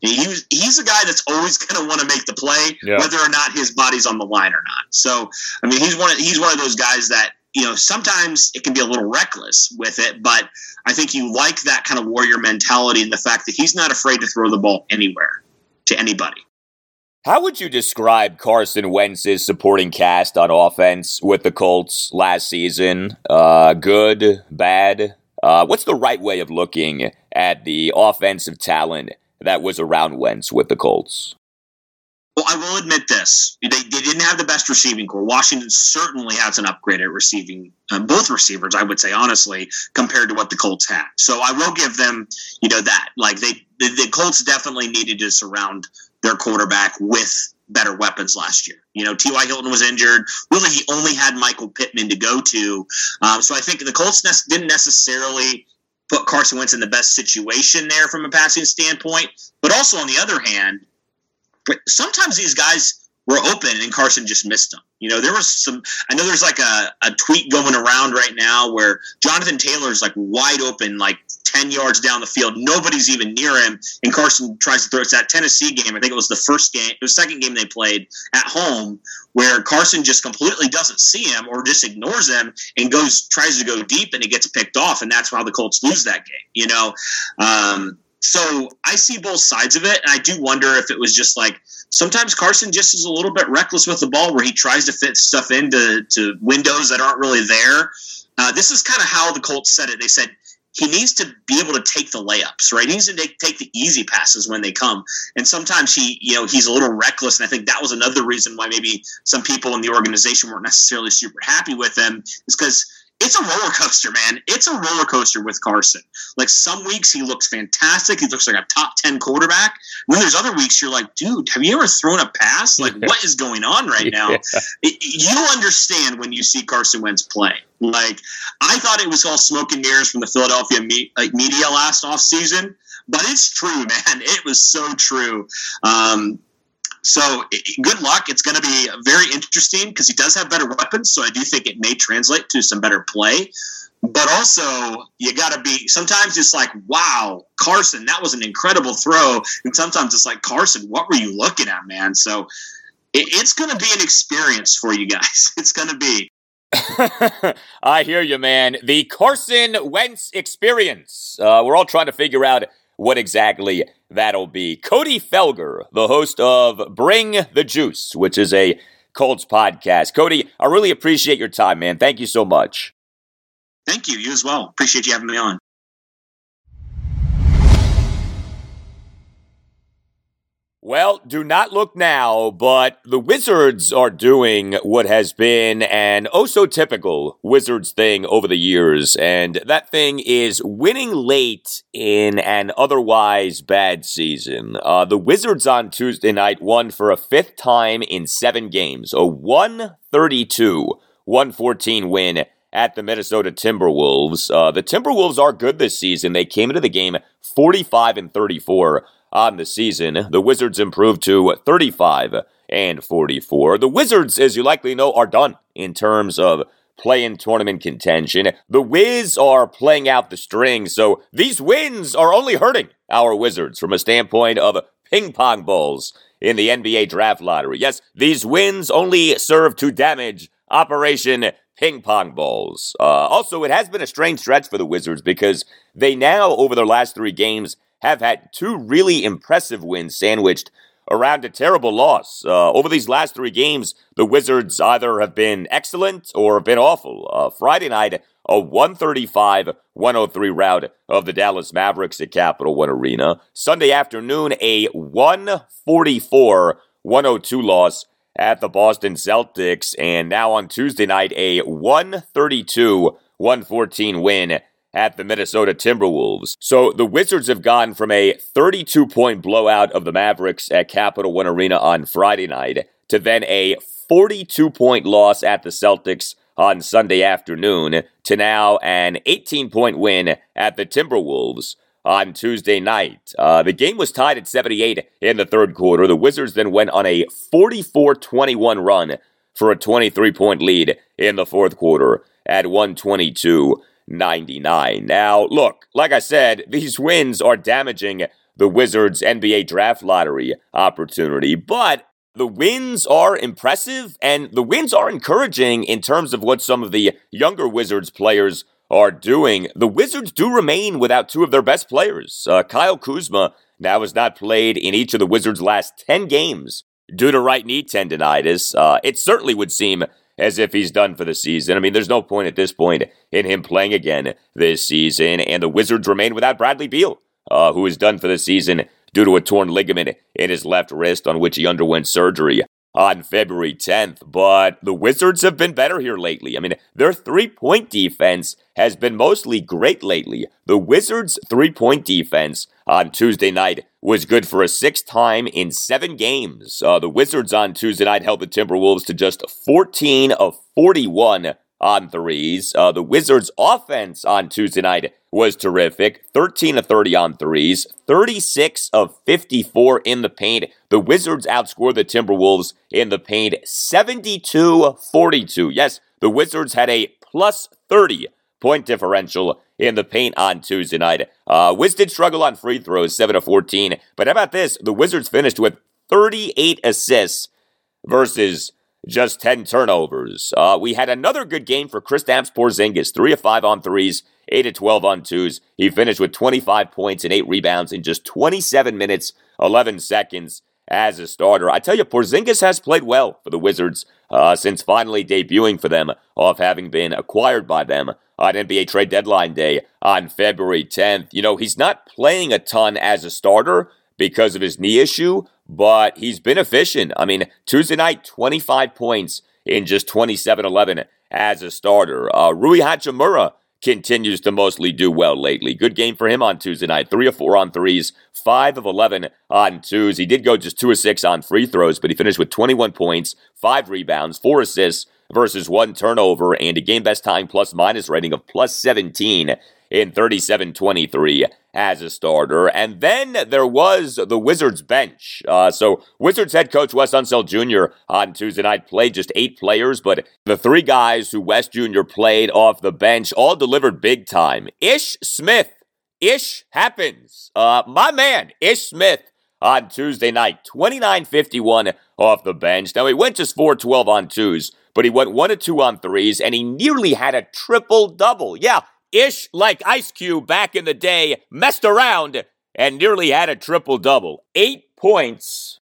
And he was, he's a guy that's always going to want to make the play, yeah. whether or not his body's on the line or not. So I mean, he's one of, he's one of those guys that, you know, sometimes it can be a little reckless with it, but I think you like that kind of warrior mentality and the fact that he's not afraid to throw the ball anywhere to anybody. How would you describe Carson Wentz's supporting cast on offense with the Colts last season? Uh, good, bad? Uh, what's the right way of looking at the offensive talent that was around Wentz with the Colts? Well, I will admit this. They, they didn't have the best receiving core. Washington certainly has an upgrade at receiving, um, both receivers, I would say, honestly, compared to what the Colts had. So I will give them, you know, that. Like, they, the, the Colts definitely needed to surround their quarterback with better weapons last year. You know, T Y. Hilton was injured. Really, he only had Michael Pittman to go to. Um, so I think the Colts ne- didn't necessarily put Carson Wentz in the best situation there from a passing standpoint. But also, on the other hand, sometimes these guys were open and Carson just missed them. You know, there was some, I know there's like a, a tweet going around right now where Jonathan Taylor's like wide open, like ten yards down the field. Nobody's even near him. And Carson tries to throw. It's that Tennessee game. I think it was the first game, the second game they played at home, where Carson just completely doesn't see him or just ignores him and goes, tries to go deep, and it gets picked off. And that's how the Colts lose that game, you know? Um, So I see both sides of it, and I do wonder if it was just like sometimes Carson just is a little bit reckless with the ball where he tries to fit stuff into to windows that aren't really there. Uh, this is kind of how the Colts said it. They said he needs to be able to take the layups, right? He needs to take the easy passes when they come. And sometimes he, you know, he's a little reckless, and I think that was another reason why maybe some people in the organization weren't necessarily super happy with him, is because – it's a roller coaster, man. It's a roller coaster with Carson. Like, some weeks he looks fantastic. He looks like a top ten quarterback. And then there's other weeks you're like, dude, have you ever thrown a pass? Like, what is going on right now? Yeah. It, you understand when you see Carson Wentz play. Like, I thought it was all smoke and mirrors from the Philadelphia me- like media last offseason, but it's true, man. It was so true. Um, So good luck. It's going to be very interesting because he does have better weapons. So I do think it may translate to some better play. But also, you got to be – sometimes it's like, wow, Carson, that was an incredible throw. And sometimes it's like, Carson, what were you looking at, man? So it, it's going to be an experience for you guys. It's going to be. I hear you, man. The Carson Wentz experience. Uh, we're all trying to figure out what exactly – that'll be. Cody Felger, the host of Bring the Juice, which is a Colts podcast. Cody, I really appreciate your time, man. Thank you so much. Thank you. You as well. Appreciate you having me on. Well, do not look now, but the Wizards are doing what has been an oh-so-typical Wizards thing over the years, and that thing is winning late in an otherwise bad season. Uh, the Wizards on Tuesday night won for a fifth time in seven games, a one thirty-two one fourteen win at the Minnesota Timberwolves. Uh, the Timberwolves are good this season. They came into the game forty-five and thirty-four on the season. The Wizards improved to thirty-five and forty-four. The Wizards, as you likely know, are done in terms of play-in tournament contention. The Wiz are playing out the string, so these wins are only hurting our Wizards from a standpoint of ping pong balls in the N B A draft lottery. Yes, these wins only serve to damage Operation Ping Pong Balls. Uh, also, it has been a strange stretch for the Wizards because they now, over their last three games, have had two really impressive wins sandwiched around a terrible loss. Uh, over these last three games, the Wizards either have been excellent or have been awful. Uh, Friday night, a one thirty-five one oh three rout of the Dallas Mavericks at Capital One Arena. Sunday afternoon, a one forty-four one oh two loss at the Boston Celtics. And now on Tuesday night, a one thirty-two one fourteen win at the Minnesota Timberwolves. So the Wizards have gone from a thirty-two point blowout of the Mavericks at Capital One Arena on Friday night to then a forty-two point loss at the Celtics on Sunday afternoon to now an eighteen point win at the Timberwolves on Tuesday night. Uh, the game was tied at seventy-eight in the third quarter. The Wizards then went on a forty-four twenty-one run for a twenty-three point lead in the fourth quarter at one twenty-two ninety-nine. Now, look, like I said, these wins are damaging the Wizards' N B A draft lottery opportunity, but the wins are impressive, and the wins are encouraging in terms of what some of the younger Wizards players are doing. The Wizards do remain without two of their best players. Uh, Kyle Kuzma now has not played in each of the Wizards' last ten games due to right knee tendinitis. Uh, it certainly would seem as if he's done for the season. I mean, there's no point at this point in him playing again this season, and the Wizards remain without Bradley Beal, uh, who is done for the season due to a torn ligament in his left wrist on which he underwent surgery on February tenth. But the Wizards have been better here lately. I mean, their three-point defense has been mostly great lately. The Wizards' three-point defense on Tuesday night was good for a sixth time in seven games. Uh, the Wizards on Tuesday night held the Timberwolves to just fourteen of forty-one on threes. Uh, the Wizards' offense on Tuesday night was terrific. thirteen of thirty on threes. thirty-six of fifty-four in the paint. The Wizards outscored the Timberwolves in the paint seventy-two forty-two. Yes, the Wizards had a plus thirty point differential in the paint on Tuesday night. Uh, Wiz did struggle on free throws, seven of fourteen. But how about this? The Wizards finished with thirty-eight assists versus just ten turnovers. Uh, we had another good game for Kristaps Porzingis, three of five on threes, eight of twelve on twos. He finished with twenty-five points and eight rebounds in just twenty-seven minutes, eleven seconds as a starter. I tell you, Porzingis has played well for the Wizards uh, since finally debuting for them off having been acquired by them on N B A trade deadline day on February tenth. You know, he's not playing a ton as a starter because of his knee issue, but he's been efficient. I mean, Tuesday night, twenty-five points in just twenty-seven eleven as a starter. Uh, Rui Hachimura continues to mostly do well lately. Good game for him on Tuesday night. three of four on threes, five of eleven on twos. He did go just two of six on free throws, but he finished with twenty-one points, five rebounds, four assists versus one turnover, and a game-best time plus-minus rating of plus seventeen in thirty-seven twenty-three as a starter. And then there was the Wizards bench. Uh, so Wizards head coach Wes Unseld Junior on Tuesday night played just eight players, but the three guys who Wes Junior played off the bench all delivered big time. Ish Smith. Ish happens. Uh, my man, Ish Smith on Tuesday night, twenty-nine fifty-one off the bench. Now he went just four of twelve on twos, but he went one of two on threes, and he nearly had a triple-double. Yeah, Ish, like Ice Cube back in the day, messed around and nearly had a triple-double. Eight points,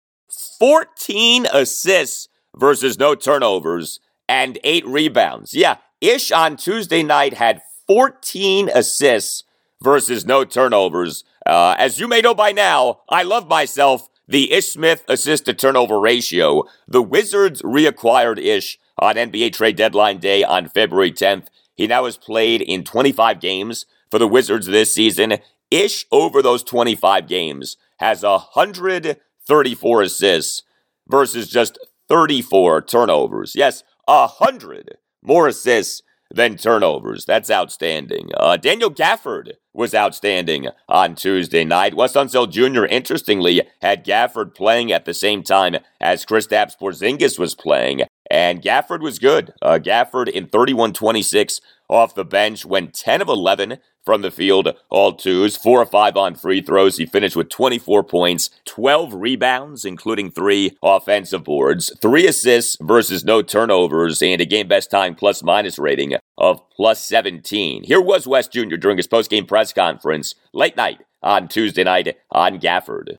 fourteen assists versus no turnovers, and eight rebounds. Yeah, Ish on Tuesday night had fourteen assists versus no turnovers. Uh, as you may know by now, I love myself the Ish Smith assist-to-turnover ratio. The Wizards reacquired Ish on N B A trade deadline day on February tenth. He now has played in twenty-five games for the Wizards this season. Ish, over those twenty-five games, has one hundred thirty-four assists versus just thirty-four turnovers. Yes, one hundred more assists than turnovers. That's outstanding. Uh, Daniel Gafford was outstanding on Tuesday night. Wes Unseld Junior, interestingly, had Gafford playing at the same time as Kristaps Porzingis was playing. And Gafford was good. Uh, Gafford in thirty-one twenty-six off the bench, went ten of eleven from the field, all twos, four of five on free throws. He finished with twenty-four points, twelve rebounds, including three offensive boards, three assists versus no turnovers, and a game-best time plus-minus rating of plus seventeen. Here was Wes Junior during his post-game press conference late night on Tuesday night on Gafford.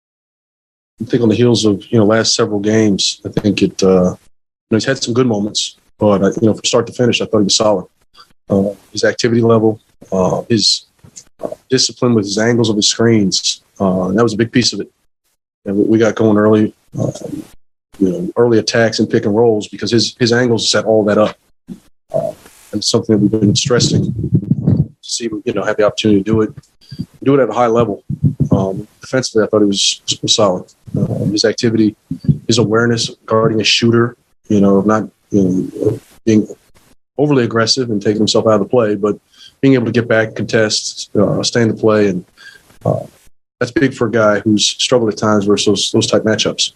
I think on the heels of, you know, last several games, I think it, uh, you know, he's had some good moments, but, uh, you know, from start to finish, I thought he was solid. Uh, his activity level, uh, his uh, discipline with his angles of his screens, uh, that was a big piece of it. And we got going early, uh, you know, early attacks and pick and rolls because his, his angles set all that up. Uh, and it's something that we've been stressing to see, you know, have the opportunity to do it, do it at a high level. Um, defensively, I thought he was, was solid. Uh, his activity, his awareness of guarding a shooter, you know, not you know, being overly aggressive and taking himself out of the play, but being able to get back, contest, uh, stay in the play. And uh, that's big for a guy who's struggled at times versus those, those type matchups.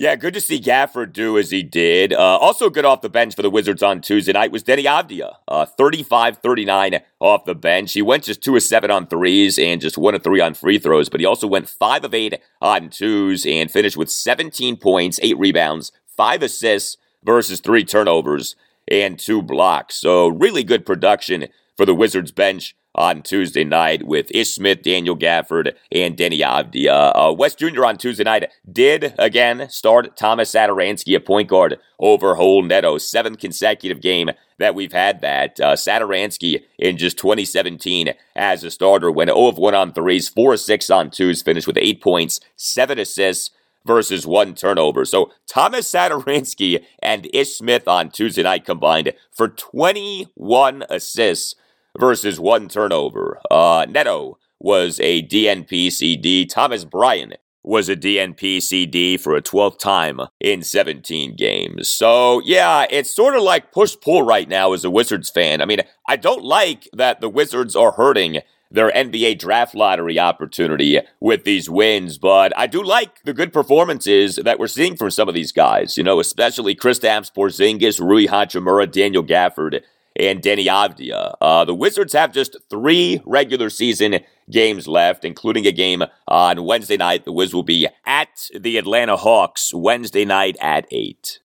Yeah, good to see Gafford do as he did. Uh, also good off the bench for the Wizards on Tuesday night was Deni Avdija, uh, thirty-five thirty-nine off the bench. He went just two of seven on threes and just one of three on free throws, but he also went five of eight on twos and finished with seventeen points, eight rebounds, five assists versus three turnovers and two blocks. So really good production for the Wizards bench on Tuesday night with Ish Smith, Daniel Gafford, and Deni Avdija. Uh, West Junior on Tuesday night did, again, start Tomas Satoransky, a point guard, over Joel Neto. Seventh consecutive game that we've had that. Uh, Satoransky in just twenty seventeen as a starter went zero of one on threes, four of six on twos, finished with eight points, seven assists, versus one turnover. So Tomas Satoransky and Ish Smith on Tuesday night combined for twenty-one assists, versus one turnover. Uh, Neto was a D N P C D. Thomas Bryan was a D N P C D for a twelfth time in seventeen games. So, yeah, it's sort of like push-pull right now as a Wizards fan. I mean, I don't like that the Wizards are hurting their N B A draft lottery opportunity with these wins, but I do like the good performances that we're seeing from some of these guys, you know, especially Kristaps Porzingis, Rui Hachimura, Daniel Gafford, and Deni Avdija. Uh, the Wizards have just three regular season games left, including a game on Wednesday night. The Wiz will be at the Atlanta Hawks Wednesday night at eight.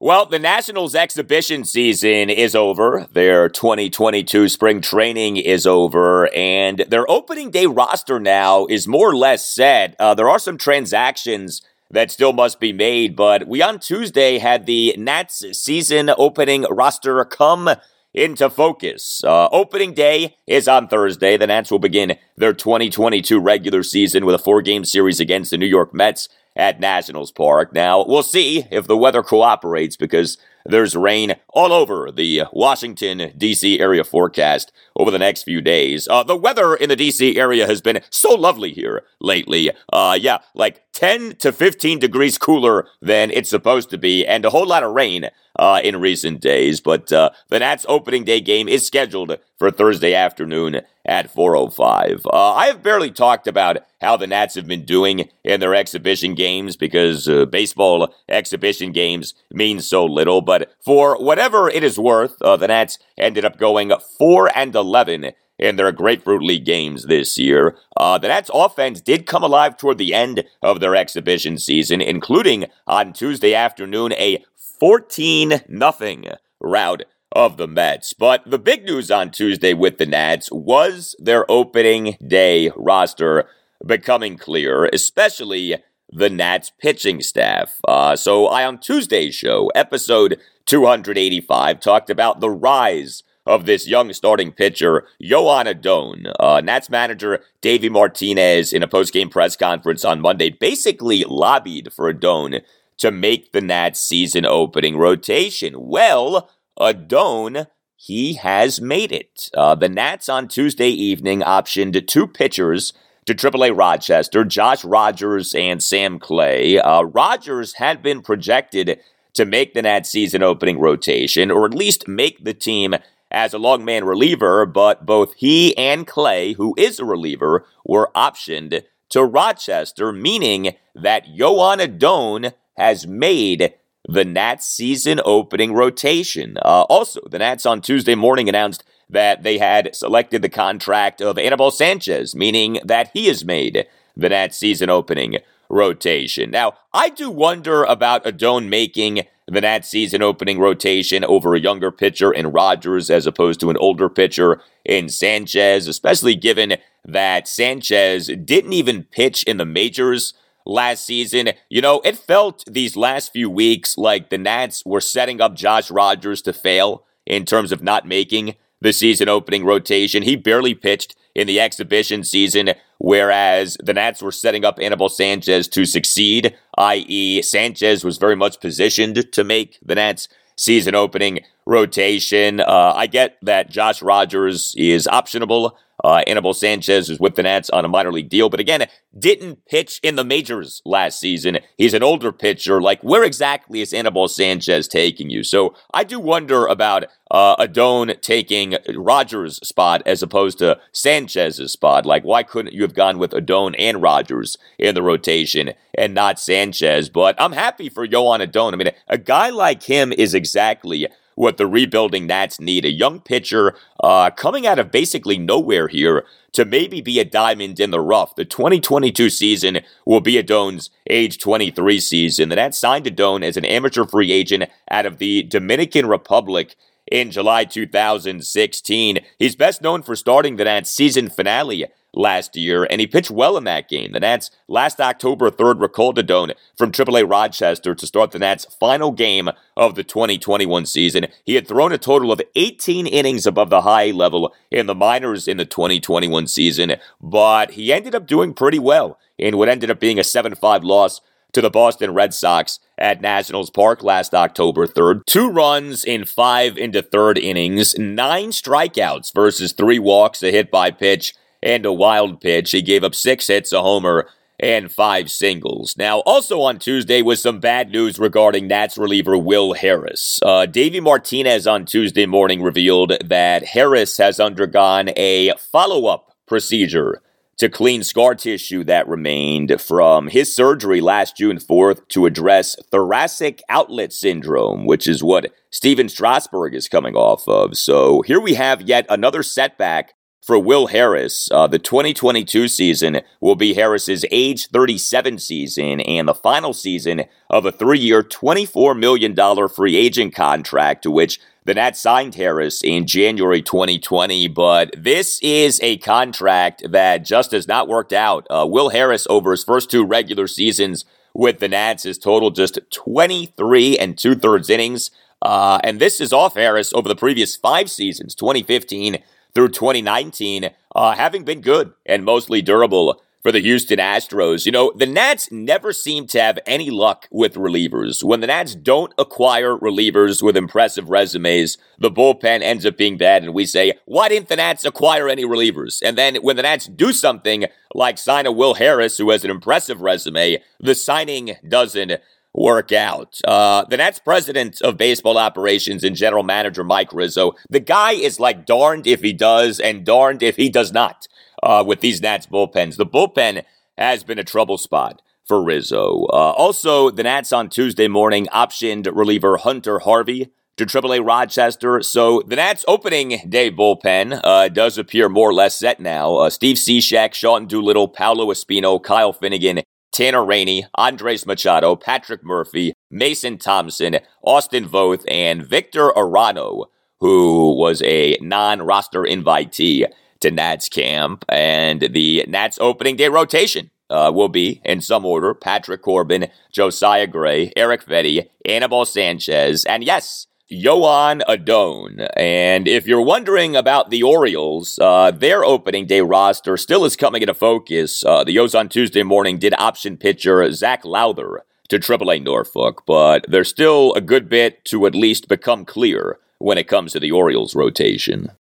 Well, the Nationals exhibition season is over. Their twenty twenty-two spring training is over, and their opening day roster now is more or less set. Uh, there are some transactions that still must be made, but we on Tuesday had the Nats season opening roster come into focus. Uh, opening day is on Thursday. The Nats will begin their twenty twenty-two regular season with a four-game series against the New York Mets at Nationals Park. Now, we'll see if the weather cooperates because there's rain all over the Washington, D C area forecast over the next few days. Uh, the weather in the D C area has been so lovely here lately. Uh, yeah, like ten to fifteen degrees cooler than it's supposed to be, and a whole lot of rain uh, in recent days. But uh, the Nats opening day game is scheduled for Thursday afternoon at four oh five. Uh, I have barely talked about how the Nats have been doing in their exhibition games because uh, baseball exhibition games mean so little. But for whatever it is worth, uh, the Nats ended up going four and eleven in their Grapefruit League games this year. Uh, the Nats offense did come alive toward the end of their exhibition season, including on Tuesday afternoon a fourteen nothing rout of the Mets. But the big news on Tuesday with the Nats was their opening day roster becoming clear, especially the Nats pitching staff. Uh, so I, on Tuesday's show, episode two eighty-five, talked about the rise of this young starting pitcher, Joan Adon. Uh, Nats manager Davey Martinez, in a post-game press conference on Monday, basically lobbied for Adon to make the Nats season opening rotation. Well, Adon, he has made it. Uh, the Nats on Tuesday evening optioned two pitchers to triple A Rochester, Josh Rogers and Sam Clay. Uh, Rogers had been projected to make the Nats season opening rotation, or at least make the team as a long man reliever, but both he and Clay, who is a reliever, were optioned to Rochester, meaning that Joan Adon has made the Nats season opening rotation. Uh, also, the Nats on Tuesday morning announced that they had selected the contract of Anibal Sanchez, meaning that he has made the Nats season opening rotation. Now, I do wonder about Adon making the Nats season opening rotation over a younger pitcher in Rogers as opposed to an older pitcher in Sanchez, especially given that Sanchez didn't even pitch in the majors last season. You know, it felt these last few weeks like the Nats were setting up Josh Rogers to fail in terms of not making the season opening rotation. He barely pitched in the exhibition season, whereas the Nats were setting up Anibal Sanchez to succeed, that is. Sanchez was very much positioned to make the Nats season opening rotation. Uh, I get that Josh Rogers is optionable. Uh, Anibal Sanchez is with the Nats on a minor league deal, but again, didn't pitch in the majors last season. He's an older pitcher. Like, where exactly is Anibal Sanchez taking you? So I do wonder about uh, Adon taking Rogers' spot as opposed to Sanchez's spot. Like, why couldn't you have gone with Adon and Rogers in the rotation and not Sanchez? But I'm happy for Joan Adon. I mean, a guy like him is exactly what the rebuilding Nats need, a young pitcher uh, coming out of basically nowhere here to maybe be a diamond in the rough. The twenty twenty-two season will be Adon's age twenty-three season. The Nats signed Adon as an amateur free agent out of the Dominican Republic in July two thousand sixteen. He's best known for starting the Nats season finale last year, and he pitched well in that game. The Nats last October third recalled Adon from triple A Rochester to start the Nats' final game of the twenty twenty-one season. He had thrown a total of eighteen innings above the high level in the minors in the twenty twenty-one season, but he ended up doing pretty well in what ended up being a seven five loss to the Boston Red Sox at Nationals Park last October third. Two runs in five into third innings, nine strikeouts versus three walks, a hit by pitch, and a wild pitch. He gave up six hits, a homer, and five singles. Now, also on Tuesday was some bad news regarding Nats reliever Will Harris. Uh, Davey Martinez on Tuesday morning revealed that Harris has undergone a follow-up procedure to clean scar tissue that remained from his surgery last June fourth to address thoracic outlet syndrome, which is what Steven Strasburg is coming off of. So here we have yet another setback for Will Harris. Uh, the twenty twenty-two season will be Harris's age thirty-seven season and the final season of a three-year, twenty-four million dollars free agent contract to which the Nats signed Harris in January twenty twenty, but this is a contract that just has not worked out. Uh, Will Harris, over his first two regular seasons with the Nats, has totaled just twenty-three and two-thirds innings, uh, and this is off Harris over the previous five seasons, twenty fifteen through twenty nineteen, uh, having been good and mostly durable for the Houston Astros. You know, the Nats never seem to have any luck with relievers. When the Nats don't acquire relievers with impressive resumes, the bullpen ends up being bad, and we say, why didn't the Nats acquire any relievers? And then when the Nats do something like sign a Will Harris, who has an impressive resume, the signing doesn't work out. Uh, the Nats president of baseball operations and general manager, Mike Rizzo, the guy is like darned if he does and darned if he does not. Uh, with these Nats bullpens. The bullpen has been a trouble spot for Rizzo. Uh, also, the Nats on Tuesday morning optioned reliever Hunter Harvey to triple A Rochester. So the Nats opening day bullpen uh, does appear more or less set now. Uh, Steve Cishek, Sean Doolittle, Paolo Espino, Kyle Finnegan, Tanner Rainey, Andres Machado, Patrick Murphy, Mason Thompson, Austin Voth, and Victor Arano, who was a non-roster invitee to Nats camp. And the Nats opening day rotation uh, will be, in some order, Patrick Corbin, Josiah Gray, Eric Fetty, Anibal Sanchez, and yes, Joan Adon. And if you're wondering about the Orioles, uh, their opening day roster still is coming into focus. Uh, the O's on Tuesday morning did option pitcher Zach Lowther to triple A Norfolk, but there's still a good bit to at least become clear when it comes to the Orioles rotation.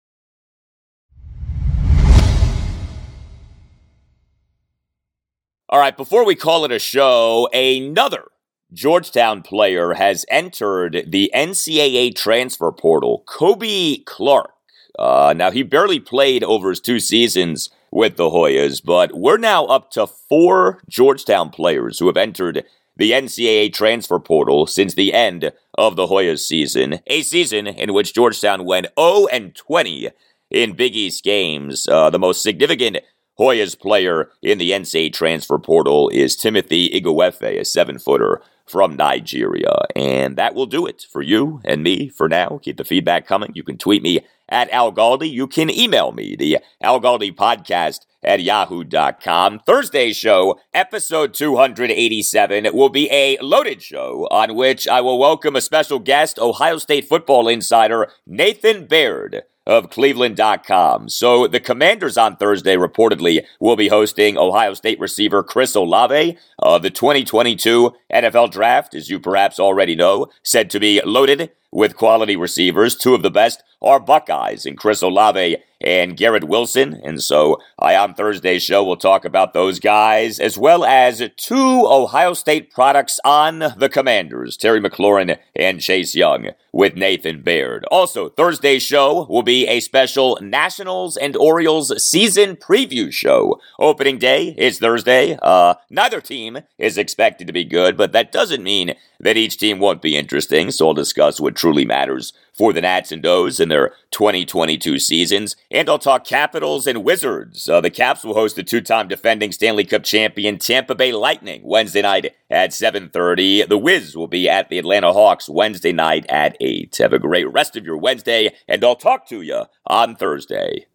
All right, before we call it a show, another Georgetown player has entered the N C double A transfer portal, Kobe Clark. Uh, now, he barely played over his two seasons with the Hoyas, but we're now up to four Georgetown players who have entered the N C double A transfer portal since the end of the Hoyas season, a season in which Georgetown went oh and twenty in Big East games. Uh, the most significant Hoyas player in the N C A A transfer portal is Timothy Igwefe, a seven-footer from Nigeria. And that will do it for you and me for now. Keep the feedback coming. You can tweet me at Al Galdi. You can email me, the Al Galdi Podcast at yahoo dot com. Thursday's show, episode two eighty-seven, will be a loaded show on which I will welcome a special guest, Ohio State football insider Nathan Baird of Cleveland dot com. So the Commanders on Thursday reportedly will be hosting Ohio State receiver Chris Olave. Uh, the twenty twenty-two N F L draft, as you perhaps already know, said to be loaded with quality receivers. Two of the best are Buckeyes in Chris Olave and Garrett Wilson. And so I, on Thursday's show, will talk about those guys, as well as two Ohio State products on the Commanders, Terry McLaurin and Chase Young, with Nathan Baird. Also, Thursday's show will be a special Nationals and Orioles season preview show. Opening day is Thursday. Uh, neither team is expected to be good, but that doesn't mean that each team won't be interesting, so I'll discuss what truly matters for the Nats and Do's in their twenty twenty-two seasons. And I'll talk Capitals and Wizards. Uh, the Caps will host the two-time defending Stanley Cup champion Tampa Bay Lightning Wednesday night at seven thirty. The Wiz will be at the Atlanta Hawks Wednesday night at eight. Have a great rest of your Wednesday, and I'll talk to you on Thursday.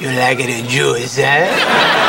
You like it in Jewish, eh?